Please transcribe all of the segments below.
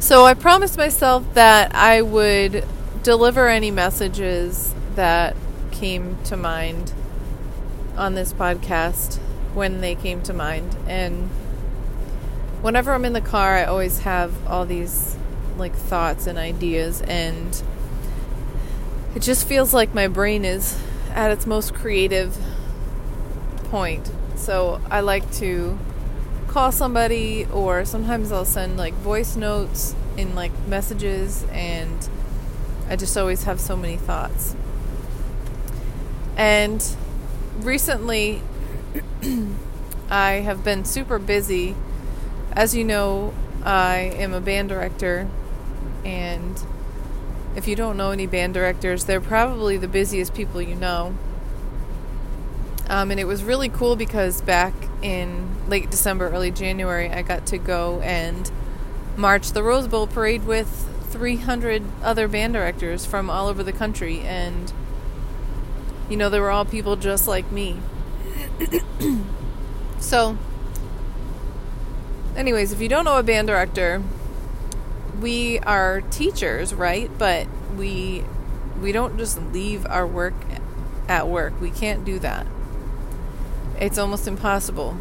So I promised myself that I would deliver any messages that came to mind on this podcast when they came to mind. And whenever I'm in the car, I always have all these like thoughts and ideas, and it just feels like my brain is at its most creative point. So I like to call somebody, or sometimes I'll send like voice notes in like messages, and I just always have so many thoughts. And recently I have been super busy. As you know, I am a band director, and if you don't know any band directors, they're probably the busiest people you know. And it was really cool because back in late December, early January, I got to go and march the Rose Bowl Parade with 300 other band directors from all over the country. And, you know, they were all people just like me. So, anyways, if you don't know a band director, we are teachers, right? But we don't just leave our work at work. We can't do that. It's almost impossible.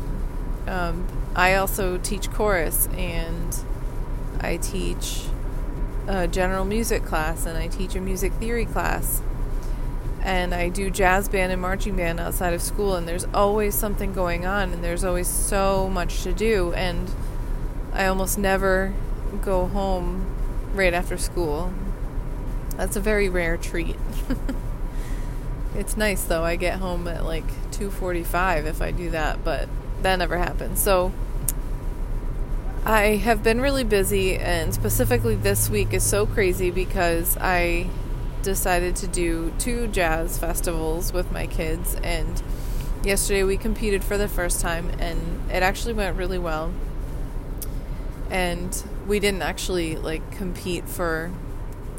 I also teach chorus, and I teach a general music class, and I teach a music theory class, and I do jazz band and marching band outside of school, and there's always something going on, and there's always so much to do, and I almost never go home right after school. That's a very rare treat. It's nice though. I get home at like 2:45 if I do that, but that never happens. So I have been really busy, and specifically this week is so crazy because I decided to do 2 jazz festivals with my kids, and yesterday we competed for the first time, and it actually went really well. And we didn't actually like compete for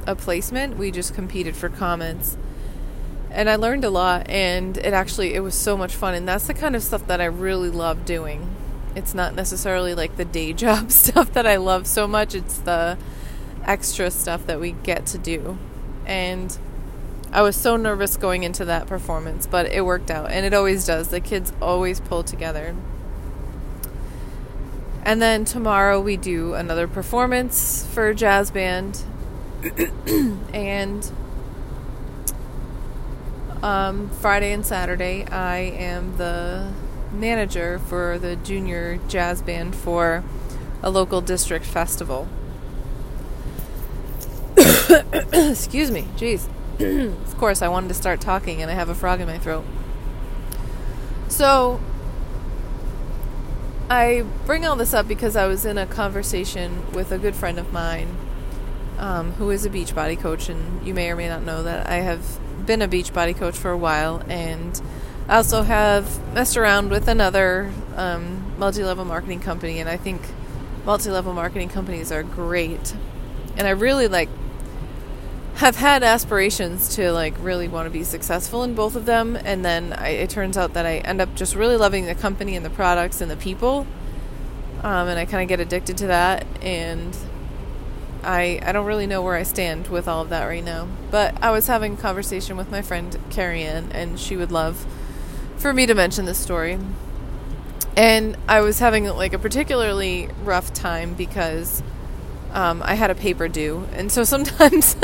a placement. We just competed for comments. And I learned a lot, and it was so much fun. And that's the kind of stuff that I really love doing. It's not necessarily like the day job stuff that I love so much. It's the extra stuff that we get to do. And I was so nervous going into that performance, but it worked out. And it always does. The kids always pull together. And then tomorrow we do another performance for a jazz band. And Friday and Saturday, I am the manager for the junior jazz band for a local district festival. Excuse me. Jeez. Of course, I wanted to start talking and I have a frog in my throat. So I bring all this up because I was in a conversation with a good friend of mine who is a Beachbody coach, and you may or may not know that I have been a Beachbody coach for a while, and I also have messed around with another multi-level marketing company, and I think multi-level marketing companies are great, and I really have had aspirations to really want to be successful in both of them, and then it turns out that I end up just really loving the company and the products and the people, and I kind of get addicted to that, and I don't really know where I stand with all of that right now. But I was having a conversation with my friend Carrie Ann, and she would love for me to mention this story. And I was having a particularly rough time because I had a paper due. And so sometimes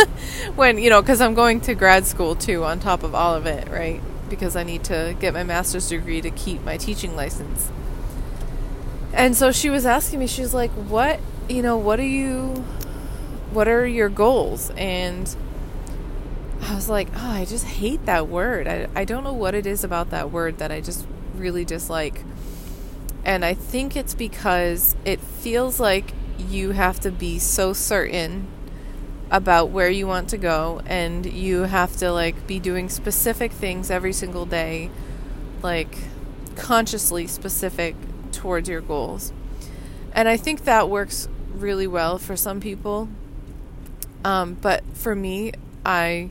when, because I'm going to grad school too on top of all of it, right? Because I need to get my master's degree to keep my teaching license. And so she was asking me, she's like, what are your goals? And I was like, oh, I just hate that word. I don't know what it is about that word that I just really dislike. And I think it's because it feels like you have to be so certain about where you want to go, and you have to be doing specific things every single day, consciously specific towards your goals. And I think that works really well for some people. But for me, I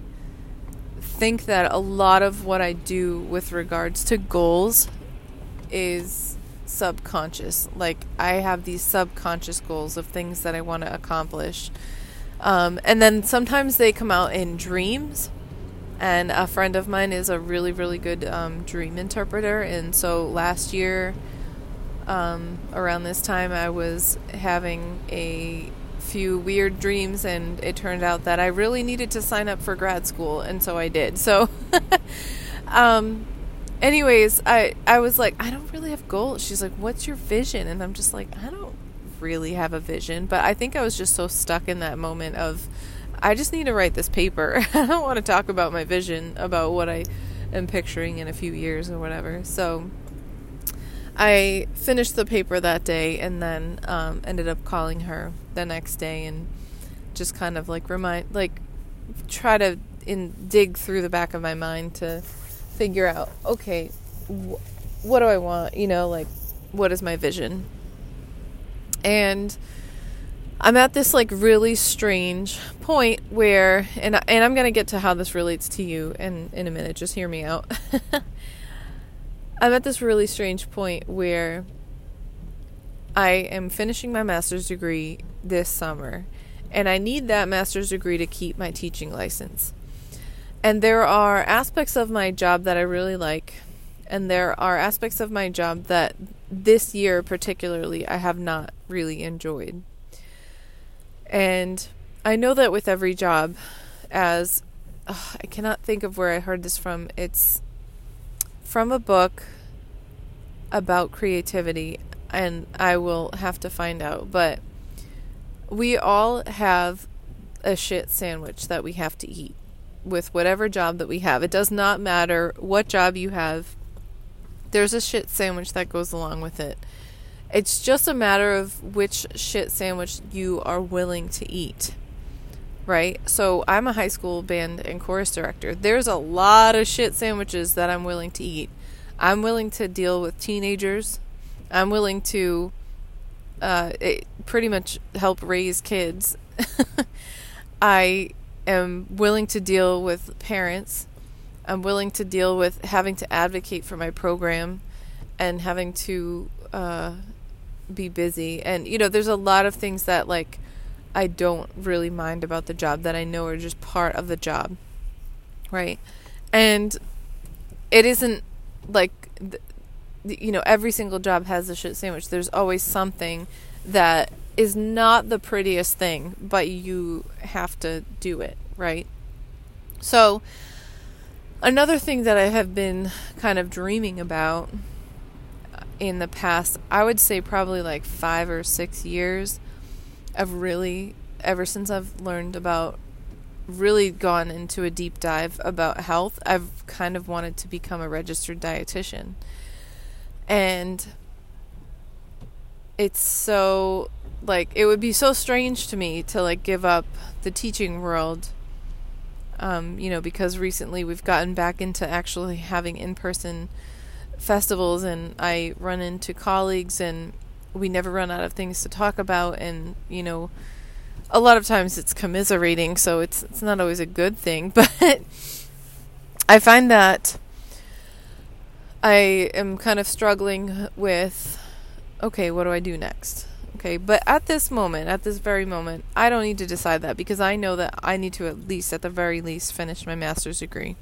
think that a lot of what I do with regards to goals is subconscious. Like, I have these subconscious goals of things that I want to accomplish. And then sometimes they come out in dreams. And a friend of mine is a really, really good dream interpreter. And so last year, around this time, I was having a few weird dreams, and it turned out that I really needed to sign up for grad school, and so I did. So anyways, I was like, I don't really have goals. She's like, what's your vision? And I'm just like, I don't really have a vision, but I think I was just so stuck in that moment of, I just need to write this paper. I don't want to talk about my vision, about what I am picturing in a few years or whatever. So I finished the paper that day, and then ended up calling her the next day and just kind of like try to dig through the back of my mind to figure out, okay, what do I want? You know, like, what is my vision? And I'm at this like really strange point where, and I'm going to get to how this relates to you in a minute. Just hear me out. I'm at this really strange point where I am finishing my master's degree this summer, and I need that master's degree to keep my teaching license. And there are aspects of my job that I really like, and there are aspects of my job that this year particularly I have not really enjoyed. And I know that with every job, as I cannot think of where I heard this from. It's from a book about creativity, and I will have to find out, but we all have a shit sandwich that we have to eat with whatever job that we have. It does not matter what job you have. There's a shit sandwich that goes along with it. It's just a matter of which shit sandwich you are willing to eat, right? So I'm a high school band and chorus director. There's a lot of shit sandwiches that I'm willing to eat. I'm willing to deal with teenagers. I'm willing to pretty much help raise kids. I am willing to deal with parents. I'm willing to deal with having to advocate for my program and having to be busy. And, you know, there's a lot of things that, like, I don't really mind about the job that I know are just part of the job, right? And it isn't like, you know, every single job has a shit sandwich. There's always something that is not the prettiest thing, but you have to do it, right? So another thing that I have been kind of dreaming about in the past, I would say probably like 5 or 6 years, I've really, ever since I've learned about, really gone into a deep dive about health, I've kind of wanted to become a registered dietitian. And it's so, like, it would be so strange to me to, like, give up the teaching world, you know, because recently we've gotten back into actually having in-person festivals, and I run into colleagues, and we never run out of things to talk about, and, you know, a lot of times it's commiserating, so it's not always a good thing, but I find that I am kind of struggling with, okay, what do I do next? Okay, but at this moment, at this very moment, I don't need to decide that, because I know that I need to at least, at the very least, finish my master's degree.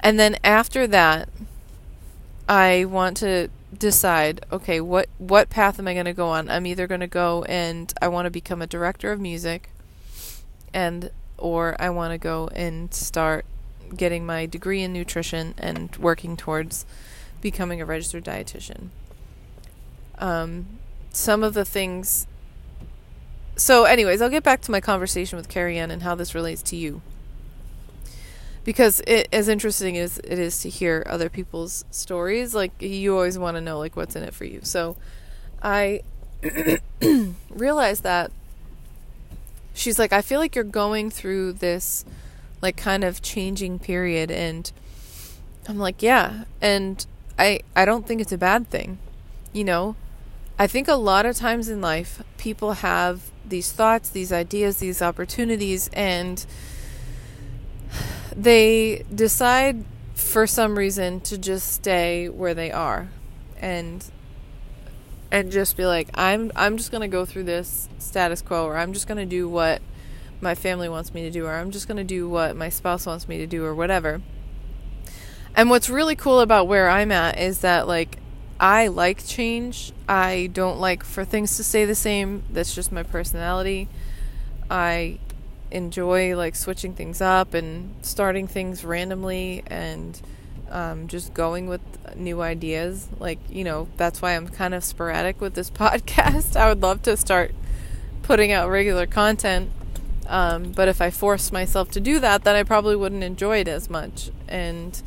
And then after that, I want to decide, okay, what path am I going to go on? I'm either going to go and I want to become a director of music, and or I want to go and start getting my degree in nutrition and working towards becoming a registered dietitian. Some of the things... So anyways, I'll get back to my conversation with Carrie Ann and how this relates to you, because it, as interesting as it is to hear other people's stories, like, you always want to know, like, what's in it for you. So I realized that she's like, I feel like you're going through this, like, kind of changing period. And I'm like, yeah. And I don't think it's a bad thing. You know, I think a lot of times in life, people have these thoughts, these ideas, these opportunities, and they decide for some reason to just stay where they are. And and just be like, I'm just going to go through this status quo, or I'm just going to do what my family wants me to do, or I'm just going to do what my spouse wants me to do, or whatever. And what's really cool about where I'm at is that, like, I like change. I don't like for things to stay the same. That's just my personality. I enjoy, like, switching things up and starting things randomly and just going with new ideas. Like, you know, that's why I'm kind of sporadic with this podcast. I would love to start putting out regular content. But if I forced myself to do that, then I probably wouldn't enjoy it as much. And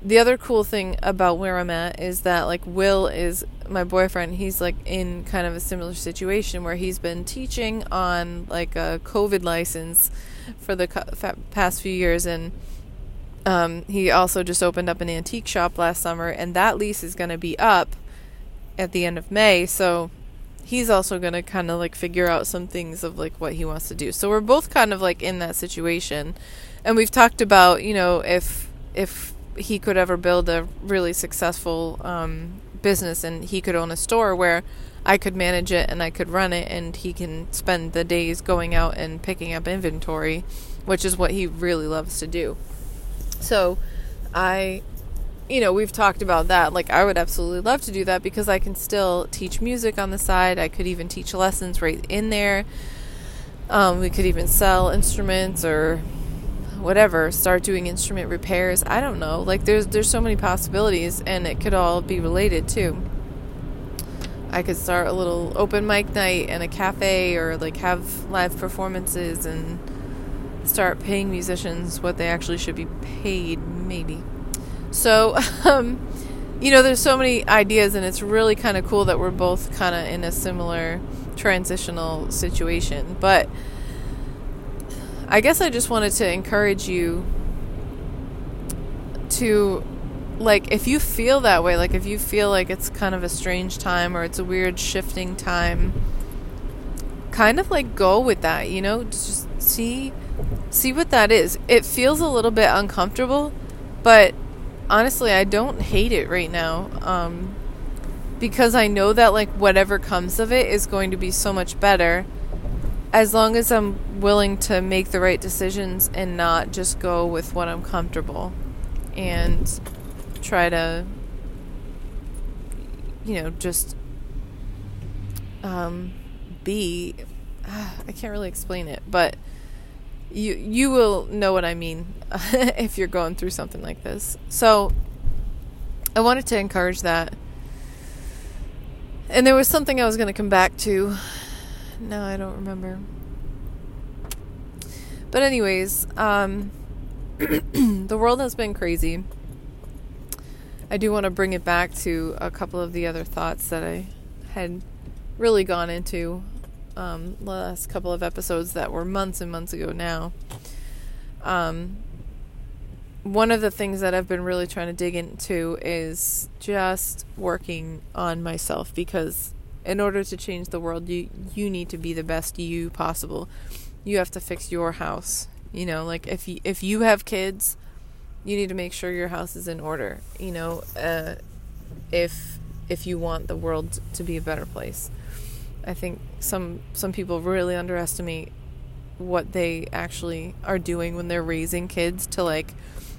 the other cool thing about where I'm at is that, like, Will is my boyfriend. He's, like, in kind of a similar situation where he's been teaching on, like, a COVID license for the past few years. And he also just opened up an antique shop last summer, and that lease is going to be up at the end of May. So he's also going to kind of, like, figure out some things of, like, what he wants to do. So we're both kind of, like, in that situation. And we've talked about, you know, if he could ever build a really successful business and he could own a store where I could manage it and I could run it, and he can spend the days going out and picking up inventory, which is what he really loves to do. So we've talked about that. Like, I would absolutely love to do that because I can still teach music on the side. I could even teach lessons right in there. We could even sell instruments or whatever, start doing instrument repairs. I don't know. Like, there's so many possibilities, and it could all be related too. I could start a little open mic night in a cafe, or, like, have live performances and start paying musicians what they actually should be paid, maybe. So, there's so many ideas, and it's really kind of cool that we're both kind of in a similar transitional situation. But I guess I just wanted to encourage you to, like, if you feel that way, like, if you feel like it's kind of a strange time or it's a weird shifting time, kind of, like, go with that, you know, just see what that is. It feels a little bit uncomfortable, but honestly, I don't hate it right now, because I know that, like, whatever comes of it is going to be so much better, as long as I'm willing to make the right decisions and not just go with what I'm comfortable and try to, just be. I can't really explain it, but you will know what I mean if you're going through something like this. So I wanted to encourage that. And there was something I was going to come back to. No, I don't remember. But anyways, the world has been crazy. I do want to bring it back to a couple of the other thoughts that I had really gone into the last couple of episodes that were months and months ago now. One of the things that I've been really trying to dig into is just working on myself, because in order to change the world, you need to be the best you possible. You have to fix your house. You know, like, if you have kids, you need to make sure your house is in order. You know, if you want the world to be a better place. I think some people really underestimate what they actually are doing when they're raising kids to, like,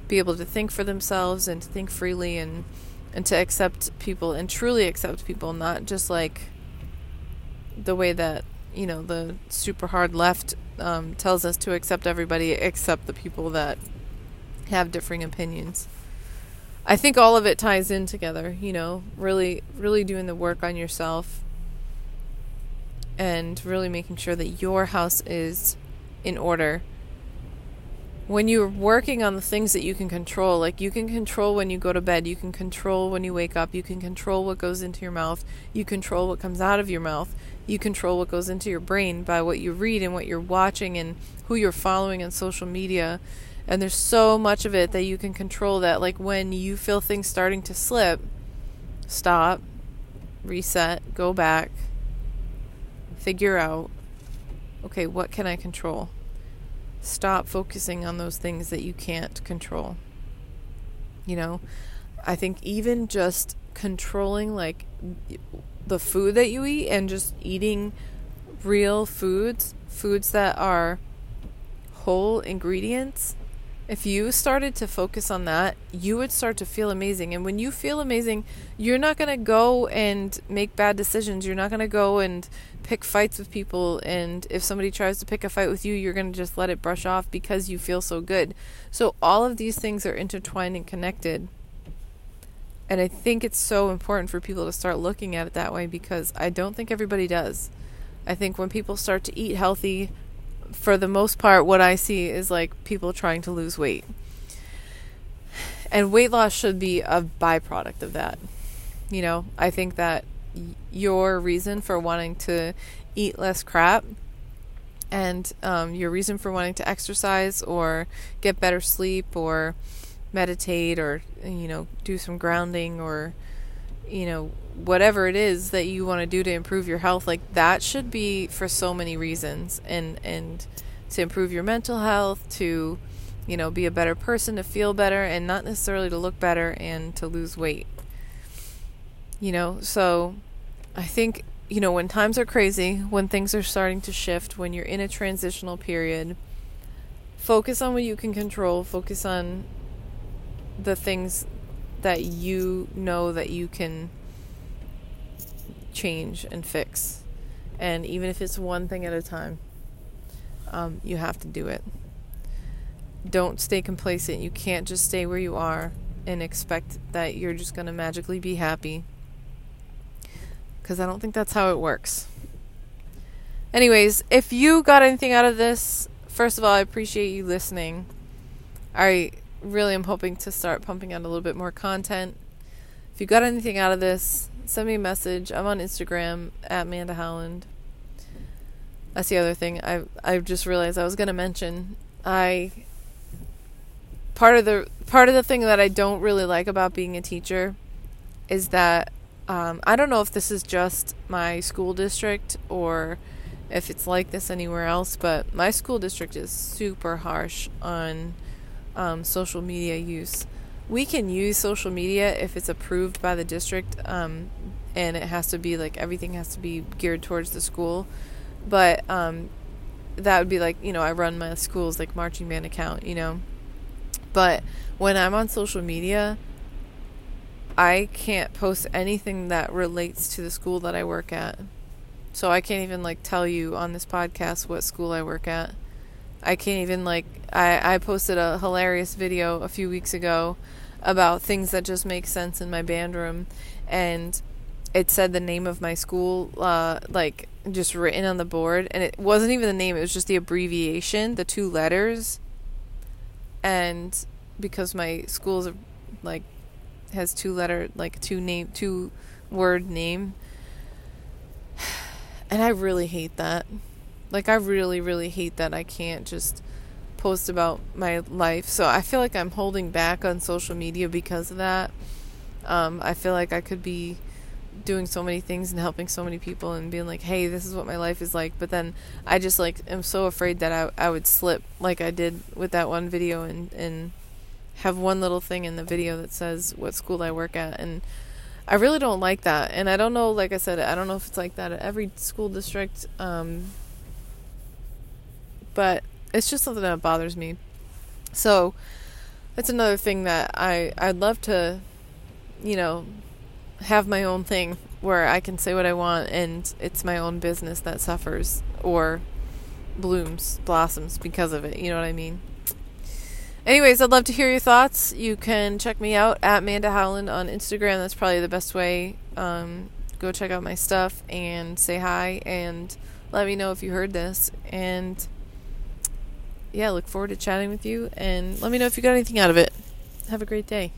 be able to think for themselves and to think freely and to accept people and truly accept people, not just, like, the way that, the super hard left tells us to accept everybody except the people that have differing opinions. I think all of it ties in together, really, really doing the work on yourself and really making sure that your house is in order. When you're working on the things that you can control, like, you can control when you go to bed, you can control when you wake up, you can control what goes into your mouth, you control what comes out of your mouth, you control what goes into your brain by what you read and what you're watching and who you're following on social media. And there's so much of it that you can control that, like, when you feel things starting to slip, stop, reset, go back, figure out, okay, what can I control? Stop focusing on those things that you can't control. I think even just controlling, like, the food that you eat and just eating real foods that are whole ingredients, if you started to focus on that, you would start to feel amazing. And when you feel amazing, you're not going to go and make bad decisions. You're not going to go and pick fights with people. And if somebody tries to pick a fight with you, you're going to just let it brush off because you feel so good. So all of these things are intertwined and connected. And I think it's so important for people to start looking at it that way, because I don't think everybody does. I think when people start to eat healthy, for the most part, what I see is like people trying to lose weight. And weight loss should be a byproduct of that. You know, I think that your reason for wanting to eat less crap and your reason for wanting to exercise or get better sleep or meditate or, you know, do some grounding or, you know, whatever it is that you want to do to improve your health, like that should be for so many reasons, and to improve your mental health, to, you know, be a better person, to feel better, and not necessarily to look better and to lose weight. You know, so I think, you know, when times are crazy, when things are starting to shift, when you're in a transitional period, focus on what you can control, focus on the things that you know that you can change and fix, and even if it's one thing at a time, you have to do it. Don't stay complacent. You can't just stay where you are and expect that you're just going to magically be happy, because I don't think that's how it works. Anyways, if you got anything out of this, first of all, I appreciate you listening. I really am hoping to start pumping out a little bit more content. If you got anything out of this, send me a message. I'm on Instagram at Amanda Howland. That's the other thing I just realized I was going to mention. Part of the thing that I don't really like about being a teacher is that I don't know if this is just my school district or if it's like this anywhere else, but my school district is super harsh on social media use. We can use social media if it's approved by the district, and it has to be like everything has to be geared towards the school. But that would be like, you know, I run my school's like marching band account, you know. But when I'm on social media, I can't post anything that relates to the school that I work at. So I can't even like tell you on this podcast what school I work at. I can't even like, I posted a hilarious video a few weeks ago about things that just make sense in my band room, and it said the name of my school like just written on the board, and it wasn't even the name, it was just the abbreviation, the two letters. And because my school's like has two word name, and I really hate that. Like I really, really hate that I can't just post about my life. So I feel like I'm holding back on social media because of that. I feel like I could be doing so many things and helping so many people and being like, hey, this is what my life is like. But then I just like am so afraid that I would slip like I did with that one video and have one little thing in the video that says what school I work at. And I really don't like that. And I don't know, like I said, I don't know if it's like that at every school district. But it's just something that bothers me. So that's another thing that I'd love to, you know, have my own thing where I can say what I want and it's my own business that suffers or blossoms because of it. You know what I mean? Anyways, I'd love to hear your thoughts. You can check me out at Amanda Howland on Instagram. That's probably the best way. Go check out my stuff and say hi and let me know if you heard this. And yeah, look forward to chatting with you, and let me know if you got anything out of it. Have a great day.